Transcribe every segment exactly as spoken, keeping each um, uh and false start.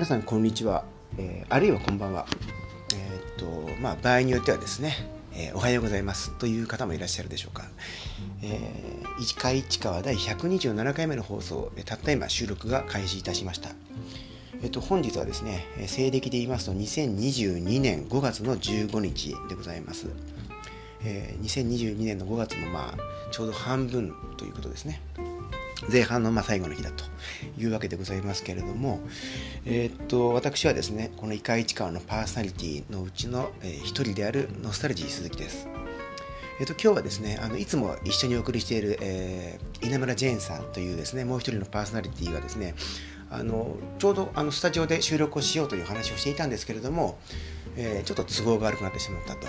皆さんこんにちは、えー、あるいはこんばんは、えーっとまあ、場合によってはですね、えー、おはようございますという方もいらっしゃるでしょうか。えー、市川市川第ひゃくにじゅうななかいめの放送、たった今収録が開始いたしました。えっと、本日はですね、西暦で言いますとにせんにじゅうにねんごがつのじゅうごにちでございます。えー、にせんにじゅうにねんのごがつもまあちょうど半分ということですね。前半のまあ最後の日だというわけでございますけれども、えー、っと私はですねこの市川市川のパーソナリティのうちの一人であるノスタルジー鈴木です。えっと、今日はですねあのいつも一緒にお送りしている、えー、稲村ジェーンさんというですねもう一人のパーソナリティがですねあのちょうどあのスタジオで収録をしようという話をしていたんですけれども、えー、ちょっと都合が悪くなってしまったと。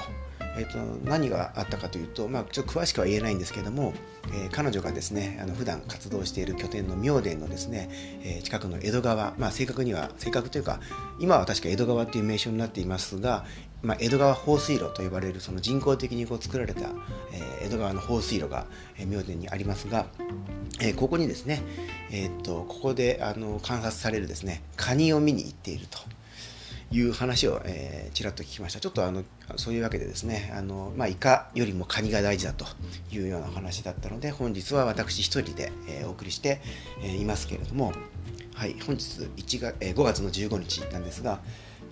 えー、と何があったかというと、まあ、ちょっと詳しくは言えないんですけれども、えー、彼女がですねあの普段活動している拠点の妙殿のですね、えー、近くの江戸川、まあ、正確には正確というか今は確か江戸川という名称になっていますが、まあ、江戸川放水路と呼ばれるその人工的にこう作られた、えー、江戸川の放水路が、えー、妙殿にありますが、えー、ここにですね、えー、とここであの観察されるですねカニを見に行っているという話を、えー、ちらっと聞きました。ちょっとあのそういうわけでですねあの、まあ、イカよりもカニが大事だというような話だったので本日は私一人で、えー、お送りして、えー、いますけれども、はい、本日いちがつ、えー、ごがつのじゅうごにちなんですが、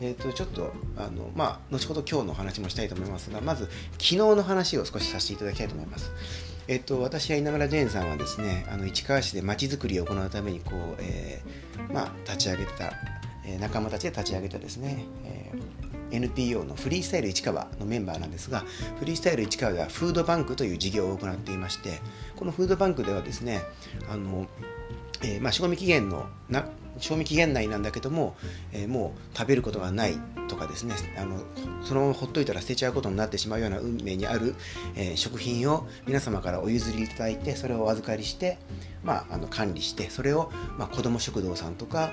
えー、とちょっとあの、まあ、後ほど今日のお話もしたいと思いますがまず昨日の話を少しさせていただきたいと思います。えー、と私や稲村ジェーンさんはですねあの市川市でまちづくりを行うためにこう、えーまあ、立ち上げた仲間たちで立ち上げたですね、えー、エヌピーオー のフリースタイル市川のメンバーなんですがフリースタイル市川ではフードバンクという事業を行っていましてこのフードバンクではですねあの、えーまあ、賞味期限のな賞味期限内なんだけども、えー、もう食べることがないとかですねあのそのままほっといたら捨てちゃうことになってしまうような運命にある、えー、食品を皆様からお譲りいただいてそれをお預かりして、まあ、あの管理してそれを、まあ、子ども食堂さんとか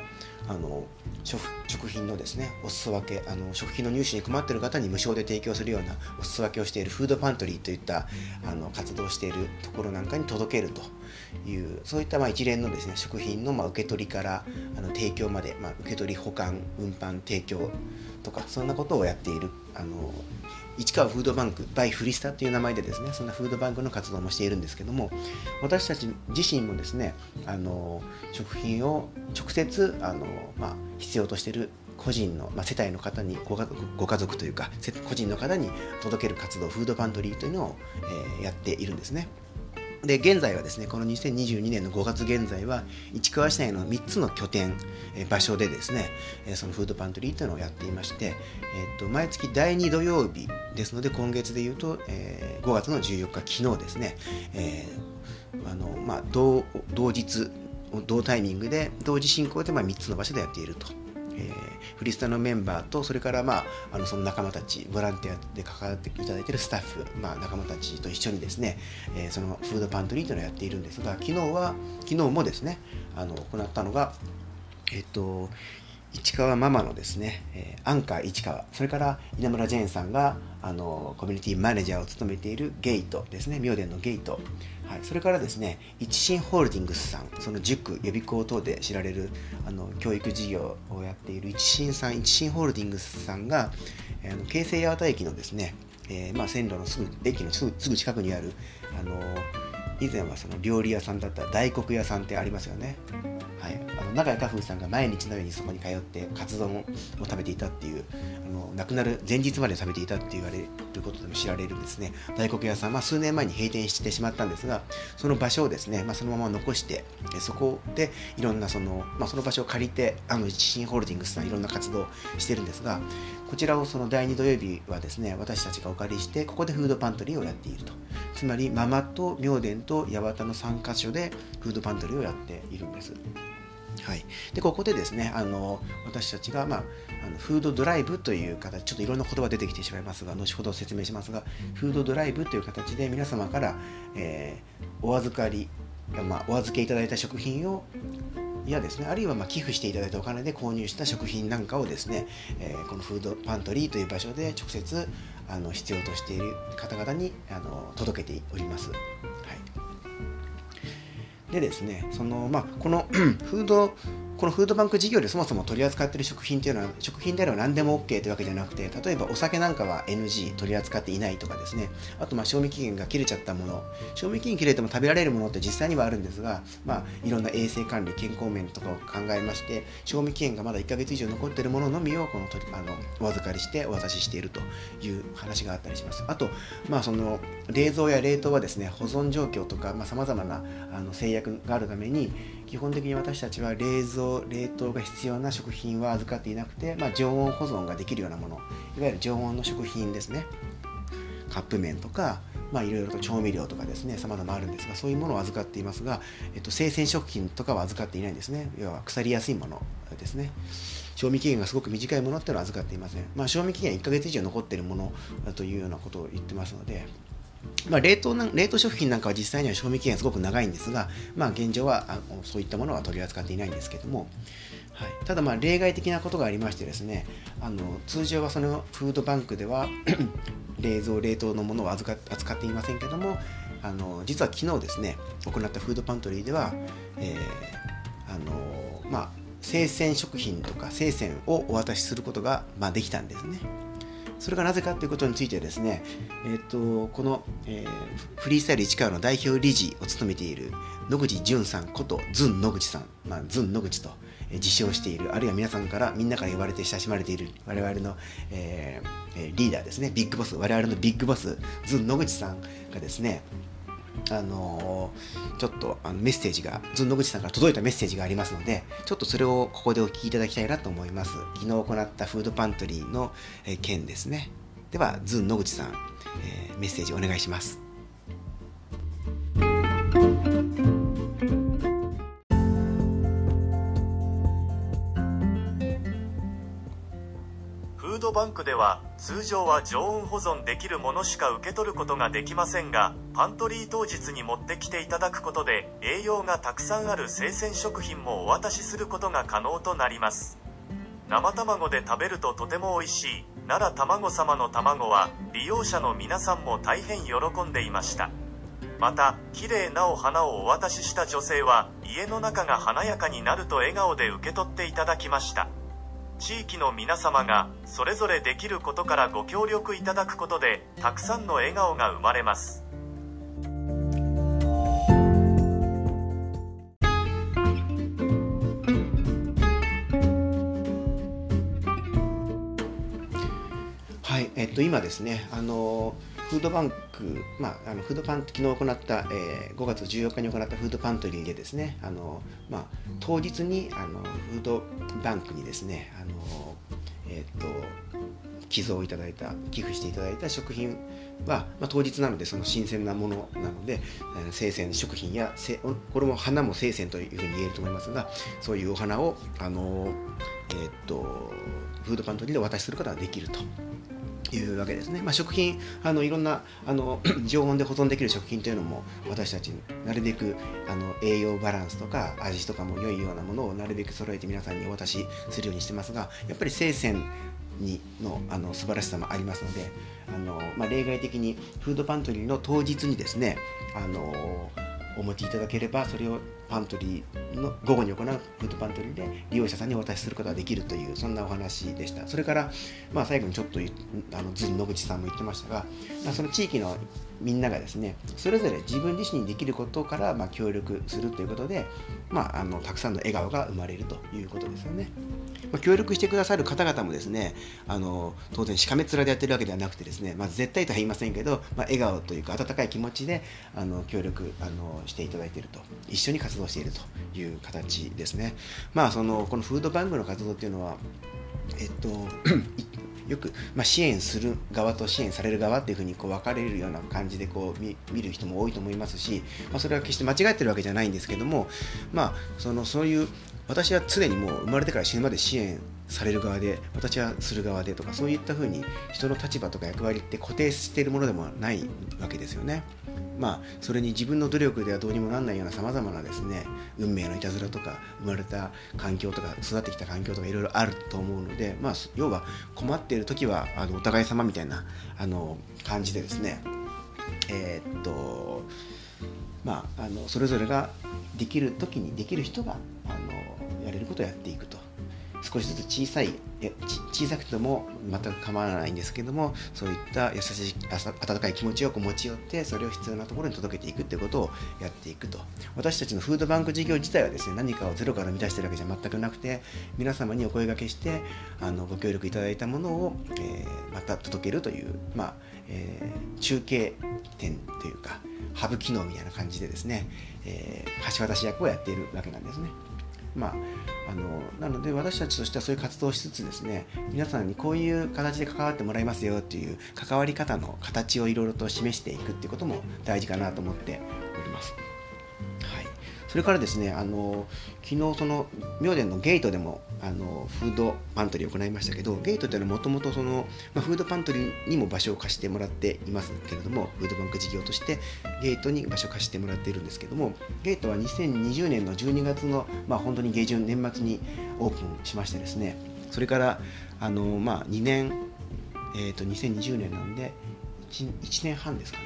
あの 食, 食品のですねお裾分けあの食品の入手に困っている方に無償で提供するようなお裾分けをしているフードパントリーといったあの活動をしているところなんかに届けるというそういったまあ一連のですね食品のまあ受け取りからあの提供まで、まあ、受け取り保管運搬提供とかそんなことをやっているあの市川フードバンク by フリスタという名前でですねそんなフードバンクの活動もしているんですけども私たち自身もですねあの食品を直接あの、まあ、必要としている個人の、まあ、世帯の方にご 家, ご家族というか個人の方に届ける活動フードパントリーというのを、えー、やっているんですね。で現在はですねこのにせんにじゅうにねんのごがつ現在は市川市内のみっつの拠点え場所でですねそのフードパントリーというのをやっていまして、えっと、毎月だいに土曜日ですので今月でいうと、えー、ごがつのじゅうよっか昨日ですね、えーあのまあ、同, 同日同タイミングで同時進行でまあみっつの場所でやっていると。えー、フリスタのメンバーとそれから、まあ、あのその仲間たちボランティアで関わっていただいているスタッフ、まあ、仲間たちと一緒にですね、えー、そのフードパントリーというのをやっているんですが昨日は昨日もですねあの行ったのが、えー、と市川ママのですね、えー、アンカー市川それから稲村ジェーンさんがあのコミュニティマネージャーを務めているゲートですね妙殿のゲート、はい、それからですね一新ホールディングスさんその塾予備校等で知られるあの教育事業をやっている一新さん一新ホールディングスさんが、えー、京成八幡駅のですね、えーまあ、線路のすぐ駅のすぐ近くにあるあの以前はその料理屋さんだった大黒屋さんってありますよね。はい、あの永井花風さんが毎日のようにそこに通ってカツ丼を食べていたっていうあの亡くなる前日まで食べていたって言われることでも知られるですね大黒屋さん、まあ、数年前に閉店してしまったんですがその場所をですね、まあ、そのまま残してそこでいろんなその、まあ、その場所を借りてあの一新ホールディングスさんいろんな活動をしてるんですがこちらをそのだいに土曜日はですね私たちがお借りしてここでフードパントリーをやっているとつまりママと妙殿と八幡のさんカ所でフードパントリーをやっているんです。はい、でここでですねあの私たちが、まあ、あのフードドライブという形ちょっといろんな言葉出てきてしまいますが後ほど説明しますがフードドライブという形で皆様から、えー、お預かり、まあ、お預けいただいた食品をいやですねあるいはまあ寄付していただいたお金で購入した食品なんかをですね、えー、このフードパントリーという場所で直接あの必要としている方々にあの届けております。はいでですね、そのまあ、このフードこのフードバンク事業でそもそも取り扱っている食品っていうのは、食品であれば何でも OK というわけじゃなくて、例えばお酒なんかは エヌジー 取り扱っていないとかですね、あとまあ賞味期限が切れちゃったもの、賞味期限切れても食べられるものって実際にはあるんですが、まあ、いろんな衛生管理、健康面とかを考えまして、賞味期限がまだいっかげつ以上残っているもののみをこのあのお預かりしてお渡ししているという話があったりします。あと、まあ、その冷蔵や冷凍はですね、保存状況とかさまざまなあの制約があるために、基本的に私たちは冷蔵、冷凍が必要な食品は預かっていなくて、まあ、常温保存ができるようなもの、いわゆる常温の食品ですね、カップ麺とか、まあ、いろいろと調味料とかですね、様々あるんですが、そういうものを預かっていますが、えっと、生鮮食品とかは預かっていないんですね。要は腐りやすいものですね。賞味期限がすごく短いものっていうのは預かっていません。まあ、賞味期限いっかげつ以上残っているものだというようなことを言ってますので、まあ、冷凍な、冷凍食品なんかは実際には賞味期限がすごく長いんですが、まあ、現状はあのそういったものは取り扱っていないんですけども、はい、ただまあ例外的なことがありましてですね、あの通常はそのフードバンクでは冷蔵冷凍のものを扱っていませんけども、あの実は昨日ですね行ったフードパントリーでは、えーあのまあ、生鮮食品とか生鮮をお渡しすることが、まあ、できたんですね。それがなぜかということについてですね、えー、とこの、えー、フリースタイル市川の代表理事を務めている野口淳さんことずん野口さん、まあ、ずん野口と自称している、あるいは皆さんからみんなから呼ばれて親しまれている我々の、えー、リーダーですね、ビッグボス、我々のビッグボスずん野口さんがですね、あのー、ちょっとあのメッセージがずん野口さんから届いたメッセージがありますので、ちょっとそれをここでお聞きいただきたいなと思います。昨日行ったフードパントリーの、えー、件ですね。ではずん野口さん、えー、メッセージお願いします。フードバンクでは通常は常温保存できるものしか受け取ることができませんが、パントリー当日に持ってきていただくことで栄養がたくさんある生鮮食品もお渡しすることが可能となります。生卵で食べるととても美味しい奈良卵様の卵は利用者の皆さんも大変喜んでいました。また綺麗なお花をお渡しした女性は家の中が華やかになると笑顔で受け取っていただきました。地域の皆様がそれぞれできることからご協力いただくことでたくさんの笑顔が生まれます。はい、えっと今ですね、あのフードバンク、まあ、あのフードパン昨日行った、えー、ごがつじゅうよっかに行ったフードパントリーでですね、あの、まあ、当日にあのフードバンクにですね、あの、えー、と寄贈いただいた、寄付していただいた食品は、まあ、当日なのでその新鮮なものなので、えー、生鮮食品や、これも花も生鮮というふうに言えると思いますが、そういうお花をあの、えー、とフードパントリーでお渡しすることができると。いうわけですね。まあ、食品、あのいろんなあの常温で保存できる食品というのも私たちなるべくあの栄養バランスとか味とかも良いようなものをなるべく揃えて皆さんにお渡しするようにしてますが、やっぱり生鮮にのあの素晴らしさもありますので、あの、まあ、例外的にフードパントリーの当日にですね、あのお持ちいただければそれをパントリーの午後に行うフードパントリーで利用者さんにお渡しすることができるという、そんなお話でした。それから、まあ、最後にちょっとあのずん野口さんも言ってましたが、まあ、その地域のみんながですねそれぞれ自分自身にできることから、まあ、協力するということで、まあ、あのたくさんの笑顔が生まれるということですよね。まあ、協力してくださる方々もですね、あの当然しかめ面でやってるわけではなくてですね、まあ、絶対とは言いませんけど、まあ、笑顔というか温かい気持ちであの協力あのしていただいていると、一緒に活動しているという形ですね。まあ、そのこのフードバンクの活動というのは、えっとよく、まあ、支援する側と支援される側というふうにこう分かれるような感じでこう 見, 見る人も多いと思いますし、まあ、それは決して間違えてるわけじゃないんですけども、まあ、そのそういう私は常にもう生まれてから死ぬまで支援される側で、私はする側でとか、そういったふうに人の立場とか役割って固定しているものでもないわけですよね。まあ、それに自分の努力ではどうにもならないようなさまざまなですね、運命のいたずらとか生まれた環境とか育ってきた環境とかいろいろあると思うので、まあ、要は困っている時はあのお互い様みたいなあの感じでですね、えーっとまあ、あのそれぞれができる時にできる人があのやれることことをやっていくと、少しずつ小さい小さくても全く構わないんですけども、そういった優しい温かい気持ちをこう持ち寄って、それを必要なところに届けていくってことをやっていくと。私たちのフードバンク事業自体はですね、何かをゼロから満たしているわけじゃ全くなくて、皆様にお声掛けしてあのご協力いただいたものを、えー、また届けるという、まあえー、中継点というかハブ機能みたいな感じでですね、えー、橋渡し役をやっているわけなんですね。まあ、あのなので私たちとしてはそういう活動をしつつですね、皆さんにこういう形で関わってもらいますよという関わり方の形をいろいろと示していくということも大事かなと思っております。はい、それからですね、あの昨日その妙典のゲートでもあのフードパントリーを行いましたけど、ゲートというのはもともとその、まあ、フードパントリーにも場所を貸してもらっていますけれども、フードバンク事業としてゲートに場所を貸してもらっているんですけども、ゲートはにせんにじゅうねんのじゅうにがつの、まあ、本当に下旬年末にオープンしましてですね、それからあの、まあ、にねん、えー、とにせんにじゅうねんなんで 1, いちねんはんですかね、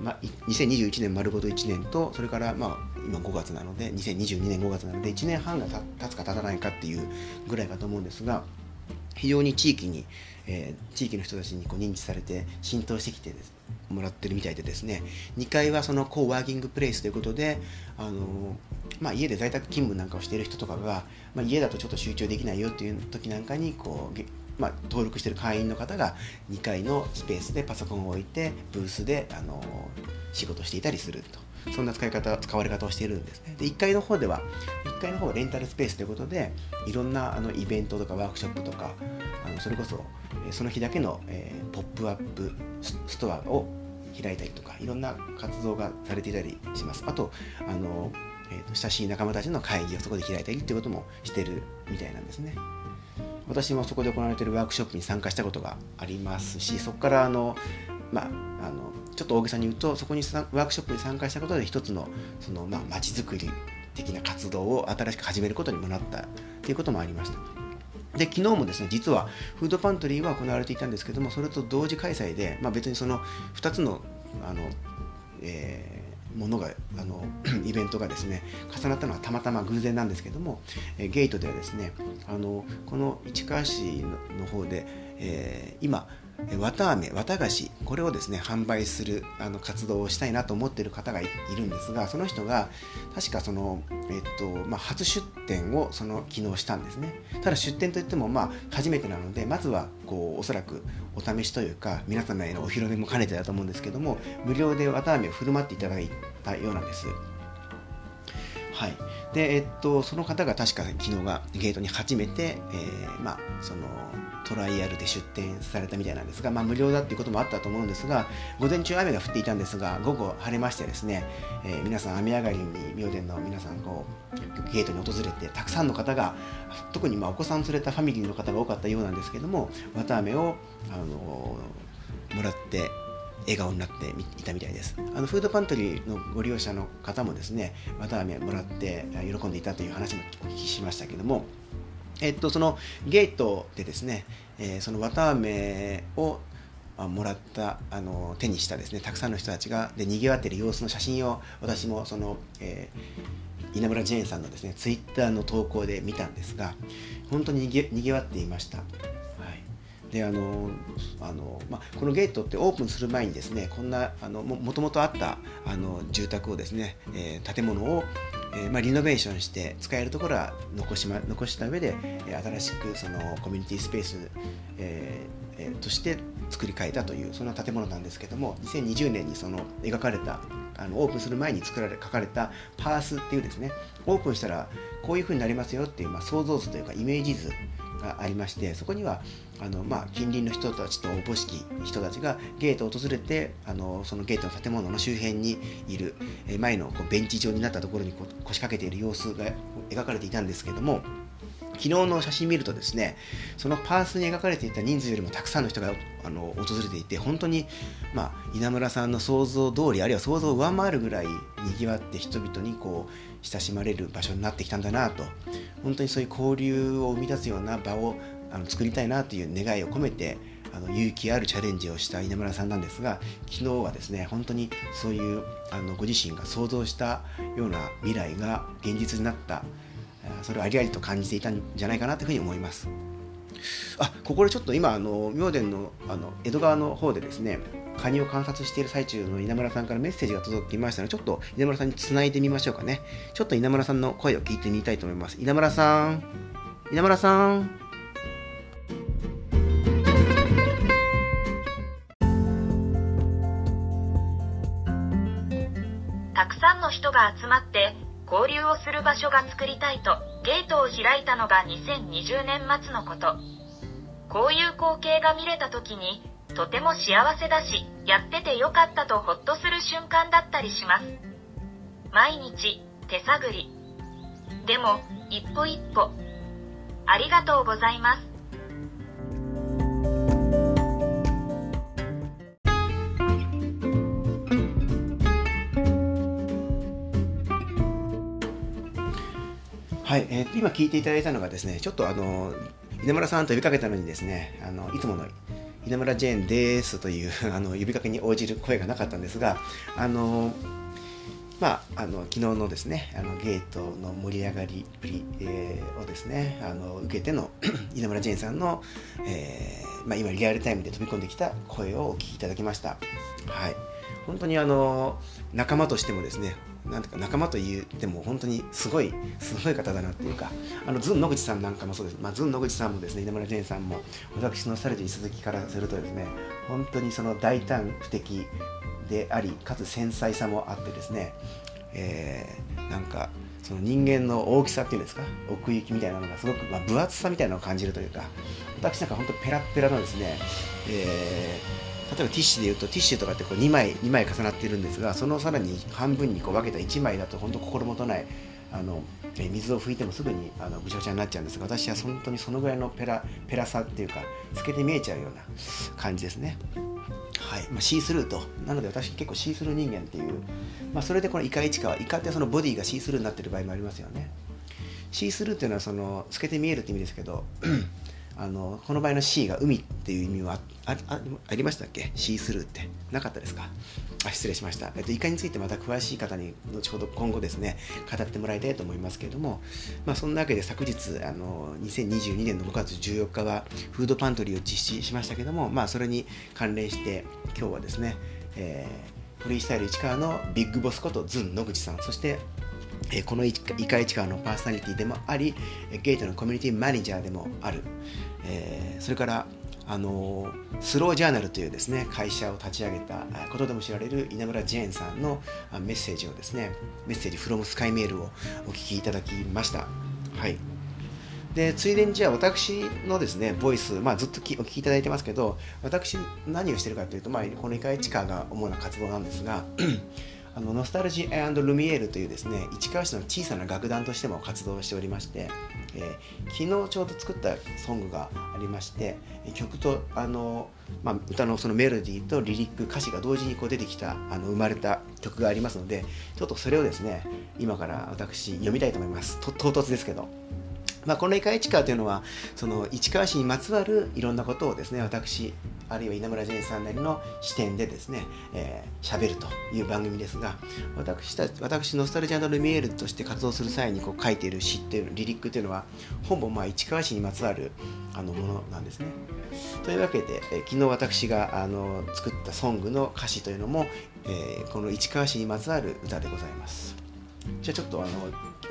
まあ、にせんにじゅういちねん丸ごといちねんと、それからまあ今ごがつなのでにせんにじゅうにねんごがつなのでいちねんはんが経つか経たないかっていうぐらいかと思うんですが、非常に地域に、えー、地域の人たちにこう認知されて浸透してきてですもらってるみたいでですね、にかいはそのコーワーキングプレイスということで、あのーまあ、家で在宅勤務なんかをしている人とかが、まあ、家だとちょっと集中できないよっていう時なんかにこう、まあ、登録している会員の方がにかいのスペースでパソコンを置いてブースで、あのー、仕事していたりすると、そんな使い方、使われ方をしているんですね。で、いっかいの方では、いっかいの方はレンタルスペースということで、いろんなあのイベントとかワークショップとか、あのそれこそその日だけの、えー、ポップアップストアを開いたりとか、いろんな活動がされていたりします。あと、あの、えーと、親しい仲間たちの会議をそこで開いたりということもしてるみたいなんですね。私もそこで行われているワークショップに参加したことがありますし、そこからあの、まあ、あのちょっと大げさに言うと、そこにワークショップに参加したことで一つのその、まあ、街づくり的な活動を新しく始めることにもなったということもありました。で、昨日もですね、実はフードパントリーは行われていたんですけども、それと同時開催で、まあ、別にそのふたつの、あの、えー、ものがあのイベントがですね重なったのはたまたま偶然なんですけども、ゲートではですね、あのこの市川市の方で、えー、今綿あめ、綿菓子、これをですね販売するあの活動をしたいなと思っている方が い, いるんですが、その人が確かその、えっとまあ、初出店をその昨日したんですね。ただ出店といっても、まあ、初めてなので、まずはこうおそらくお試しというか皆様へのお披露目も兼ねてだと思うんですけども、無料で綿あめを振る舞っていただいたようなんです。はい。で、えっと、その方が確か昨日がゲートに初めて、えー、まあそのトライアルで出店されたみたいなんですが、まあ、無料だっていうこともあったと思うんですが、午前中雨が降っていたんですが、午後晴れましてですね、えー、皆さん雨上がりに妙典の皆さんこうゲートに訪れて、たくさんの方が、特にまあお子さん連れたファミリーの方が多かったようなんですけども、綿あめを、あのー、もらって笑顔になっていたみたいです。あのフードパントリーのご利用者の方もですね、綿あめもらって喜んでいたという話もお聞きしましたけども、えっと、そのゲートでですね、えー、その綿あめをもらったあの手にしたですねたくさんの人たちがで賑わっている様子の写真を、私もその、えー、稲村ジェーンさんのですねツイッターの投稿で見たんですが、本当に賑わっていました。で、あのあのまあ、このゲートってオープンする前にですね、こんなあの も, もともとあったあの住宅をですね、えー、建物を、えーまあ、リノベーションして使えるところは残 し,、ま、残した上で、えー、新しくそのコミュニティスペース、えーえー、として作り変えたというそんな建物なんですけども、にせんにじゅうねんにその描かれたあのオープンする前に作られ書かれたパースっていうですね、オープンしたらこういう風になりますよっていう、まあ、想像図というかイメージ図がありまして、そこにはあの、まあ、近隣の人たちとおぼしき人たちがゲートを訪れて、あのそのゲートの建物の周辺にいる前のこうベンチ状になったところにこう腰掛けている様子が描かれていたんですけども、昨日の写真見るとですね、そのパースに描かれていた人数よりもたくさんの人があの訪れていて、本当に、まあ、稲村さんの想像通り、あるいは想像を上回るぐらい賑わって人々にこう親しまれる場所になってきたんだなと、本当にそういう交流を生み出すような場をあの作りたいなという願いを込めて、あの勇気あるチャレンジをした稲村さんなんですが、昨日はですね本当にそういうあのご自身が想像したような未来が現実になったそれをありありと感じていたんじゃないかなというふうに思います。あ、ここでちょっと今あの妙典 の, あの江戸川の方でですね、カニを観察している最中の稲村さんからメッセージが届きましたので、ちょっと稲村さんにつないでみましょうかね。ちょっと稲村さんの声を聞いてみたいと思います。稲村さん、稲村さん、たくさんの人が集まって交流をする場所が作りたいとゲートを開いたのがにせんにじゅうねんまつのこと。こういう光景が見れた時にとても幸せだし、やっててよかったとホッとする瞬間だったりします。毎日手探りでも一歩一歩、ありがとうございます。はい、えー、今聞いていただいたのがですね、ちょっとあの稲村さんと呼びかけたのにですね、あのいつもの稲村ジェーンですというあの呼びかけに応じる声がなかったんですが、あのまああの昨日のですね、あのゲートの盛り上がりっぷり、えー、をですね、あの受けての稲村ジェーンさんの、えーまあ、今リアルタイムで飛び込んできた声をお聞きいただきました。はい、本当にあの仲間としてもですね、なんていうか仲間と言っても本当にすごいすごい方だなっていうか、あのズン野口さんなんかもそうです、まあ、ズン野口さんもですね、稲村ジェーンさんも私のサルジー鈴木からするとですね、本当にその大胆不敵でありかつ繊細さもあってですね、えー、なんかその人間の大きさっていうんですか、奥行きみたいなのがすごく、まあ、分厚さみたいなのを感じるというか、私なんか本当ペラペラのですね、えー例えばティッシュでいうとティッシュとかってこうにまいにまい重なっているんですが、そのさらに半分にこう分けたいちまいだと本当心もとないあの水を拭いてもすぐにあのぐちゃぐちゃになっちゃうんですが、私は本当にそのぐらいのペラペラさっていうか透けて見えちゃうような感じですね。はい、まあ、シースルーとなので私結構シースルー人間っていう、まあ、それでこのイカイチカはイカってそのボディがシースルーになってる場合もありますよね。シースルーっていうのはその透けて見えるって意味ですけどあのこの場合の シー が海っていう意味は あ, あ, ありましたっけ？シースルーってなかったですか？あ、失礼しました。えっと、イカについてまた詳しい方に後ほど今後ですね語ってもらいたいと思いますけれども、まあ、そんなわけで昨日あのにせんにじゅうにねんのごがつじゅうよっかはフードパントリーを実施しましたけれども、まあ、それに関連して今日はですね、えー、フリースタイル市川のビッグボスことズン野口さん、そしてこのイカイチカのパーソナリティでもありゲートのコミュニティマネージャーでもある、えー、それからあのスロージャーナルというですね会社を立ち上げたことでも知られる稲村ジェーンさんのメッセージをですね、メッセージフロムスカイメールをお聞きいただきました。はい、でついでにじゃあ私のですねボイス、まあ、ずっときお聞きいただいてますけど、私何をしてるかというと、まあ、このイカイチカが主な活動なんですがあのノスタルジー&ルミエールというですね市川市の小さな楽団としても活動しておりまして、えー、昨日ちょうど作ったソングがありまして、曲とあの、まあ、歌のそのメロディーとリリック歌詞が同時にこう出てきたあの生まれた曲がありますので、ちょっとそれをですね今から私読みたいと思います。と唐突ですけど、まあ、このイカイチカというのはその市川市にまつわるいろんなことをですね、私あるいは稲村ジェーンさんなりの視点でですね喋るという番組ですが、私たち私ノスタルジー&ルミエールとして活動する際にこう書いている詩っていうリリックというのはほぼまあ市川市にまつわるあのものなんですね。というわけで昨日私があの作ったソングの歌詞というのも、えー、この市川市にまつわる歌でございます。じゃあちょっとあの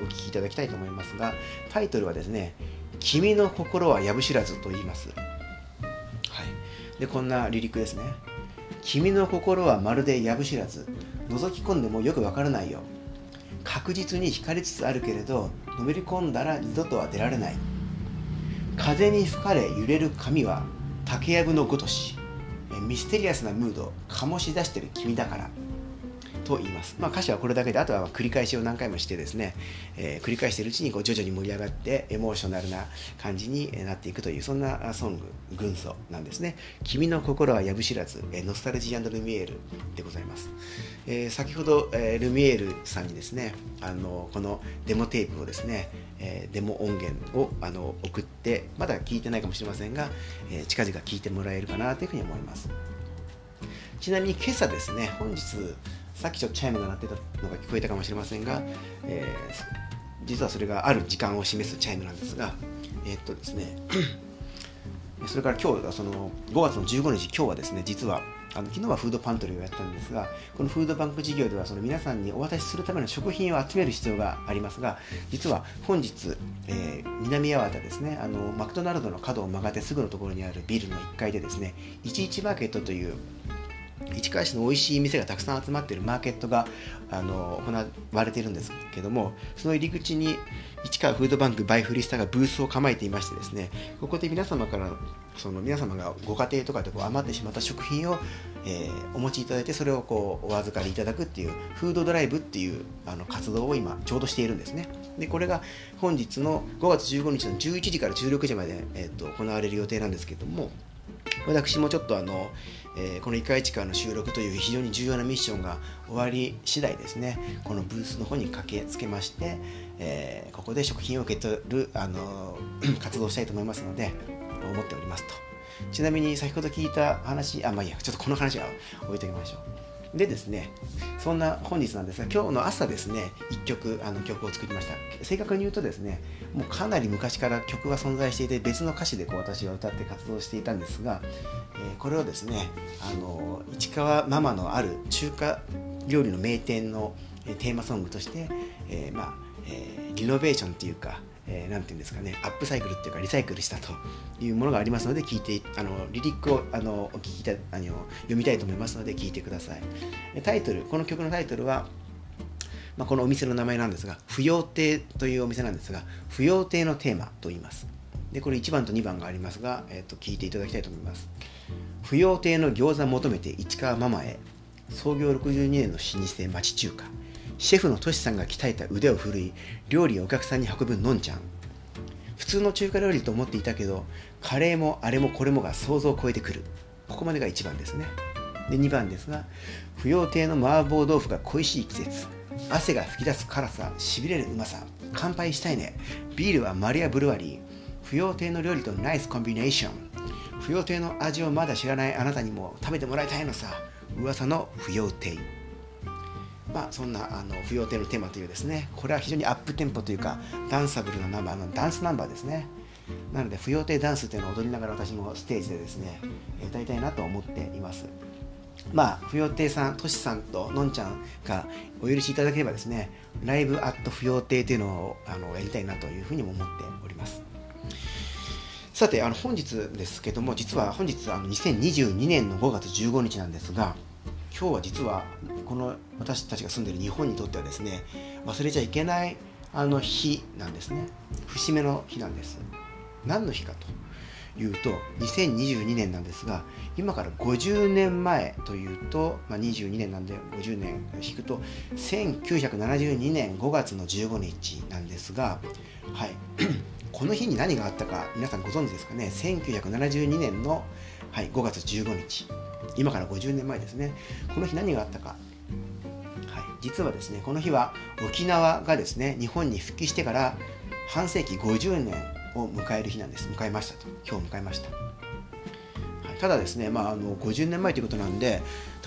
お聞きいただきたいと思いますが、タイトルはですね「君の心はやぶ知らず」と言います。はい、でこんなリリックですね。君の心はまるでやぶ知らず、覗き込んでもよくわからないよ。確実に惹かれつつあるけれど、のめり込んだら二度とは出られない。風に吹かれ揺れる髪は竹やぶのごとし、ミステリアスなムード醸し出してる君だからと言います。まあ、歌詞はこれだけで、あとは繰り返しを何回もしてですね、えー、繰り返しているうちにこう徐々に盛り上がってエモーショナルな感じになっていくという、そんなソング群奏なんですね。君の心はやぶ知らず、ノスタルジー&ルミエールでございます。えー、先ほど、えー、ルミエールさんにですねあのこのデモテープをですね、えー、デモ音源をあの送って、まだ聞いてないかもしれませんが、えー、近々聞いてもらえるかなというふうに思います。ちなみに今朝ですね、本日さっきちょっとチャイムが鳴ってたのが聞こえたかもしれませんが、え実はそれがある時間を示すチャイムなんですが、えっとですね、それから今日、そのごがつのじゅうごにち、今日はですね、実はあの昨日はフードパントリーをやったんですが、このフードバンク事業ではその皆さんにお渡しするための食品を集める必要がありますが、実は本日、えー、南八幡ですね、あのマクドナルドの角を曲がってすぐのところにあるビルのいっかいでですね、いちいちマーケットという市川市の美味しい店がたくさん集まっているマーケットがあの行われているんですけども、その入り口に市川フードバンク by フリスタがブースを構えていましてですね、ここで皆様からその皆様がご家庭とかでこう余ってしまった食品を、えー、お持ちいただいて、それをこうお預かりいただくっていうフードドライブっていうあの活動を今ちょうどしているんですね。でこれが本日のごがつじゅうごにちのじゅういちじからじゅうろくじまで、えー、と行われる予定なんですけども、私もちょっとあの、えー、このいかいちかの収録という非常に重要なミッションが終わり次第ですね、このブースの方に駆けつけまして、えー、ここで食品を受け取る、あのー、活動をしたいと思いますので思っておりますと。ちなみに先ほど聞いた話、あ、まあいいや、ちょっとこの話は置いておきましょう。でですね、そんな本日なんですが、今日の朝ですね、いっきょくあの曲を作りました。正確に言うとですね、もうかなり昔から曲が存在していて、別の歌詞でこう私は歌って活動していたんですが、えー、これをですね、あの市川ママのある中華料理の名店のテーマソングとして、えーまあえー、リノベーションっていうか、えー、なんていうんですかね、アップサイクルっていうかリサイクルしたというものがありますので、聞いてあのリリックをあのお聞きたあの読みたいと思いますので聞いてください。タイトル、この曲のタイトルは、まあ、このお店の名前なんですが、不要亭というお店なんですが、不要亭のテーマと言います。でこれいちばんとにばんがありますが、えー、と聞いていただきたいと思います。不要亭の餃子求めて市川ママへ、創業ろくじゅうにねんの老舗町中華、シェフのトシさんが鍛えた腕を振るい、料理をお客さんに運ぶのんちゃん。普通の中華料理と思っていたけど、カレーもあれもこれもが想像を超えてくる。ここまでがいちばんですね。でにばんですが、不要亭の麻婆豆腐が恋しい季節、汗が噴き出す辛さ、しびれるうまさ、乾杯したいね、ビールはマリアブルワリー、不要亭の料理とナイスコンビネーション、不要亭の味をまだ知らないあなたにも食べてもらいたいのさ、噂の不要亭。まあ、そんなあの不要亭のテーマというですね、これは非常にアップテンポというかダンサブルなナンバーのダンスナンバーですね。なので不要亭ダンスというのを踊りながら私もステージでですね歌いたいなと思っています。まあ不要亭さん、としさんとのんちゃんがお許しいただければですね、ライブアット不要亭というのをあのやりたいなというふうにも思っております。さてあの本日ですけども、実は本日あのにせんにじゅうにねんのごがつじゅうごにちなんですが、今日は実はこの私たちが住んでいる日本にとってはですね、忘れちゃいけないあの日なんですね。節目の日なんです。何の日かというと、にせんにじゅうにねんなんですが、今からごじゅうねんまえというと、まあ、にじゅうにねんなんでごじゅうねん引くとせんきゅうひゃくななじゅうにねんごがつのじゅうごにちなんですが、はいこの日に何があったか皆さんご存知ですかね。せんきゅうひゃくななじゅうにねんの、はい、ごがつじゅうごにち、今からごじゅうねんまえですね。この日何があったか、はい、実はですね、この日は沖縄がですね、日本に復帰してから半世紀ごじゅうねんを迎える日なんです。迎えましたと、今日迎えました、はい、ただですね、まあ、あのごじゅうねんまえということなんで、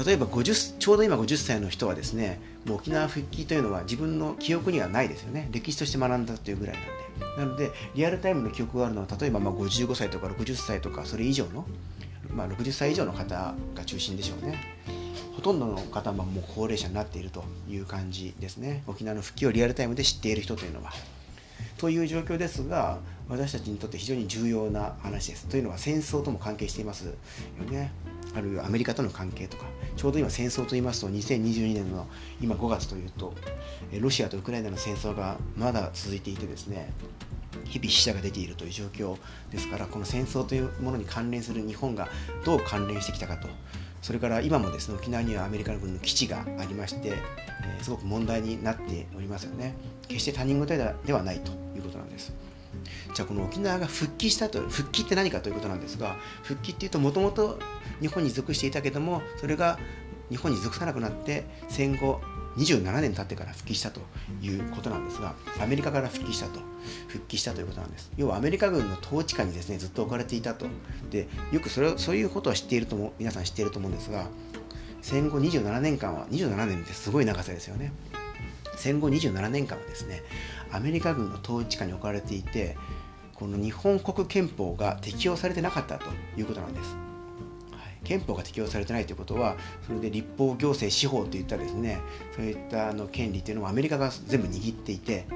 例えば50ちょうど今ごじゅっさいの人はですね、もう沖縄復帰というのは自分の記憶にはないですよね。歴史として学んだというぐらいなんで、なのでリアルタイムの記憶があるのは、例えばまあごじゅうごさいとかろくじゅっさいとかそれ以上のまあ、ろくじゅっさいいじょうの方が中心でしょうね。ほとんどの方はもう高齢者になっているという感じですね。沖縄の復帰をリアルタイムで知っている人というのはという状況ですが、私たちにとって非常に重要な話です。というのは戦争とも関係していますよね。あるいはアメリカとの関係とか、ちょうど今戦争と言いますと、にせんにじゅうにねんの今ごがつというと、ロシアとウクライナの戦争がまだ続いていてですね、日々死者が出ているという状況ですから、この戦争というものに関連する日本がどう関連してきたかと、それから今もですね、沖縄にはアメリカの軍の基地がありまして、えー、すごく問題になっておりますよね。決して他人事ではないということなんです。じゃあこの沖縄が復帰したと、復帰って何かということなんですが、復帰っていうと、もともと日本に属していたけども、それが日本に属さなくなって戦後にじゅうななねん経ってから復帰したということなんですが、アメリカから復帰したと復帰したということなんです。要はアメリカ軍の統治下にですねずっと置かれていたと。でよくそれをそういうことは知っているとも皆さん知っていると思うんですが、戦後にじゅうななねんかんは、にじゅうななねんってすごい長さですよね。戦後にじゅうななねんかんはですね、アメリカ軍の統治下に置かれていて、この日本国憲法が適用されてなかったということなんです。憲法が適用されてないということは、それで立法、行政、司法といったですね、そういったあの権利というのもアメリカが全部握っていて、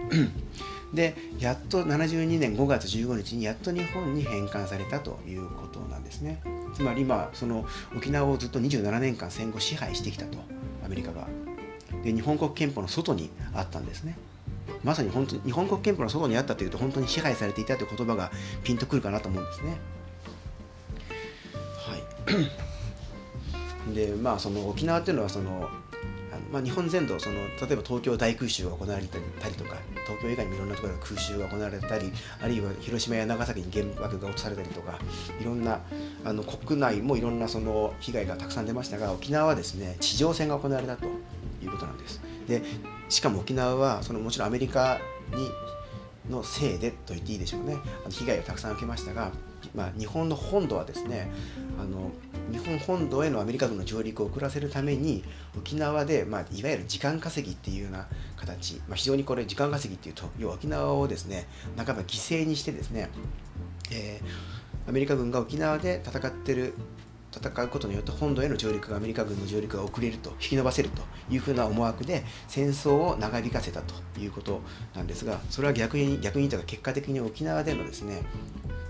でやっとななじゅうにねんごがつじゅうごにちにやっと日本に返還されたということなんですね。つまり今その沖縄をずっとにじゅうななねんかん戦後支配してきたと、アメリカが。で日本国憲法の外にあったんですね。まさに本当に日本国憲法の外にあったというと、本当に支配されていたという言葉がピンとくるかなと思うんですね。でまあ、その沖縄っていうのはその、あの、まあ、日本全土その例えば東京大空襲が行われたりとか、東京以外にいろんなところで空襲が行われたり、あるいは広島や長崎に原爆が落とされたりとか、いろんなあの国内もいろんなその被害がたくさん出ましたが、沖縄はですね地上戦が行われたということなんです。でしかも沖縄はそのもちろんアメリカにのせいでと言っていいでしょうね、被害をたくさん受けましたが、まあ、日本の本土はですね、あの日本本土へのアメリカ軍の上陸を遅らせるために沖縄で、まあ、いわゆる時間稼ぎっていうような形、まあ、非常にこれ時間稼ぎっていうと、要は沖縄をですね半ば犠牲にしてですね、えー、アメリカ軍が沖縄で戦ってる戦うことによって本土への上陸がアメリカ軍の上陸が遅れると、引き延ばせるというふうな思惑で戦争を長引かせたということなんですが、それは逆に逆にというか、結果的に沖縄でのですね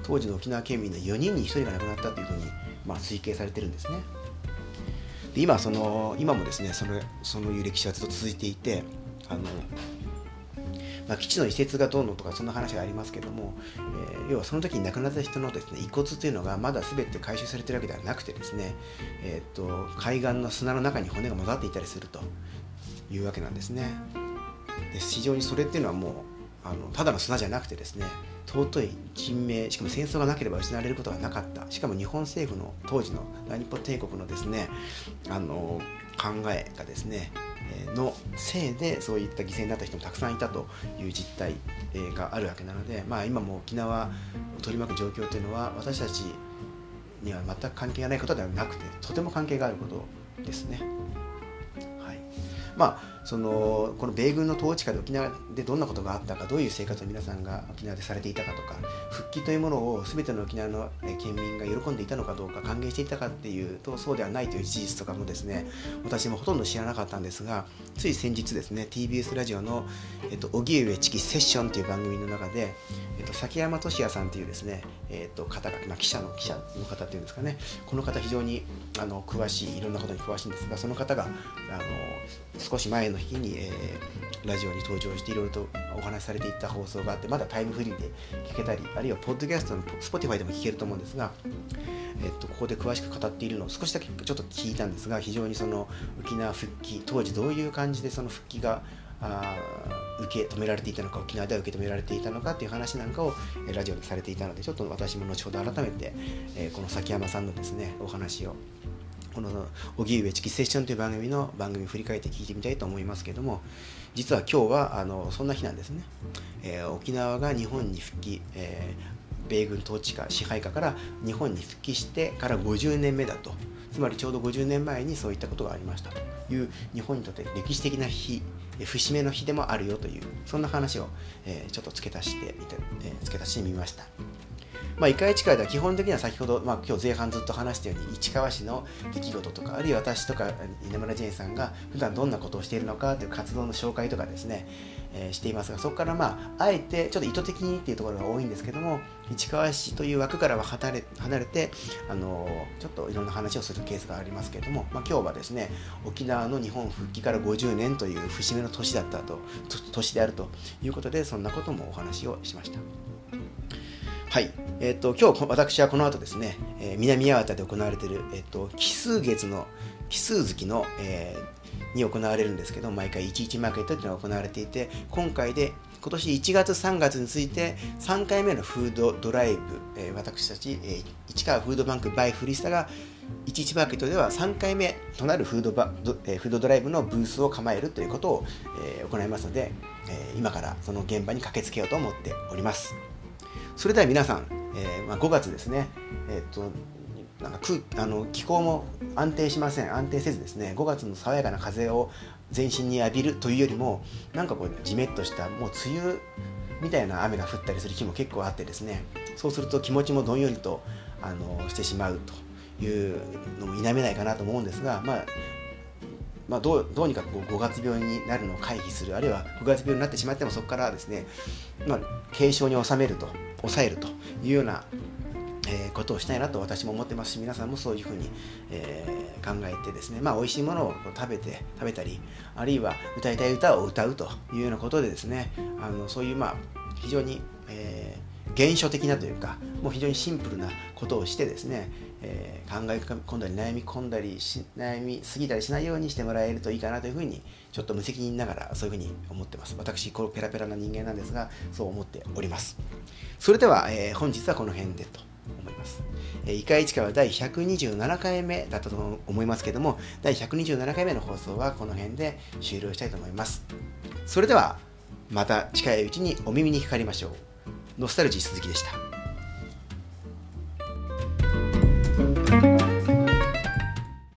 当時の沖縄県民のよにんにひとりが亡くなったというふうに、まあ、推計されてるんですね。で 今, その今もですねそ の, そのいう歴史はずっと続いていて、あの、まあ、基地の移設がどうのとかそんな話がありますけども、えー、要はその時に亡くなった人のですね遺骨というのがまだ全て回収されているわけではなくてですね、えー、と海岸の砂の中に骨が混ざっていたりするというわけなんですね。で非常にそれっていうのはもうあのただの砂じゃなくてですね、尊い人命、しかも戦争がなければ失われることがなかった、しかも日本政府の当時の大日本帝国のですねあの考えがですねのせいでそういった犠牲になった人もたくさんいたという実態があるわけなので、まあ、今も沖縄を取り巻く状況というのは私たちには全く関係がないことではなくて、とても関係があることですね。はい、まあそのこの米軍の統治下で沖縄でどんなことがあったか、どういう生活を皆さんが沖縄でされていたかとか、復帰というものを全ての沖縄の県民が喜んでいたのかどうか、歓迎していたかっていうとそうではないという事実とかもですね、私もほとんど知らなかったんですが、つい先日ですね ティービーエス ラジオのえっと荻上チキセッションという番組の中で、えっと崎山俊也さんというですねえっと方が、まあ、記者の記者の方っていうんですかね、この方非常にあの詳しい、いろんなことに詳しいんですが、その方があの少し前のの日に、えー、ラジオに登場していろいろとお話しされていた放送があって、まだタイムフリーで聞けたり、あるいはポッドキャストの スポティファイ でも聞けると思うんですが、えっと、ここで詳しく語っているのを少しだけちょっと聞いたんですが、非常にその沖縄復帰当時どういう感じでその復帰があ受け止められていたのか、沖縄では受け止められていたのかという話なんかをラジオでされていたので、ちょっと私も後ほど改めて、えー、この崎山さんのですねお話を、この荻上チキセッションという番組の番組を振り返って聞いてみたいと思いますけれども、実は今日はあのそんな日なんですね。えー、沖縄が日本に復帰、えー、米軍統治下支配下から日本に復帰してからごじゅうねんめだと、つまりちょうどごじゅうねんまえにそういったことがありましたという、日本にとって歴史的な日、節目の日でもあるよという、そんな話を、えー、ちょっと付け足してみた、えー、付け足してみました。まあ、いかいち会では基本的には先ほど、まあ、今日前半ずっと話したように市川市の出来事とか、あるいは私とか稲村ジェーンさんが普段どんなことをしているのかという活動の紹介とかですね、えー、していますが、そこからまああえてちょっと意図的にっていうところが多いんですけども、市川市という枠からは離れ、離れて、あのー、ちょっといろんな話をするケースがありますけれども、まあ、今日はですね沖縄の日本復帰からごじゅうねんという節目の年だったと、年であるということで、そんなこともお話をしました。はい、えー、と今日私はこの後ですね、えー、南八幡で行われている、えー、と奇数月の奇数月の、えー、に行われるんですけど、毎回いちいちマーケットというのが行われていて、今回で今年いちがつさんがつについてさんかいめのフードドライブ、えー、私たち、えー、市川フードバンク by フリスタがいちいちマーケットではさんかいめとなるフードバ、えー、フードドライブのブースを構えるということを、えー、行いますので、えー、今からその現場に駆けつけようと思っております。それでは皆さん、えーまあ、ごがつですね、えー、となんか空あの気候も安定しません安定せずですね、ごがつの爽やかな風を全身に浴びるというよりも、なんかこうジメッとしたもう梅雨みたいな雨が降ったりする日も結構あってですね、そうすると気持ちもどんよりとあのしてしまうというのも否めないかなと思うんですが、まあまあ、どう、どうにかこうごがつ病になるのを回避する、あるいはごがつ病になってしまってもそこからですね、まあ、軽症に収めると抑えるというような、えー、ことをしたいなと私も思ってますし、皆さんもそういうふうに、えー、考えてですね、まあ、美味しいものを食べて食べたり、あるいは歌いたい歌を歌うというようなことでですね、あのそういう、まあ、非常に、えー原初的なというか、もう非常にシンプルなことをしてですね、えー、考え込んだり悩み込んだりし悩みすぎたりしないようにしてもらえるといいかなというふうに、ちょっと無責任ながらそういうふうに思ってます。私このペラペラな人間なんですが、そう思っております。それでは、えー、本日はこの辺でと思います。えー、いかいちかは第ひゃくにじゅうななかいめだったと思いますけども、第ひゃくにじゅうななかいめの放送はこの辺で終了したいと思います。それではまた近いうちにお耳にかかりましょう。ノスタルジー鈴木でした。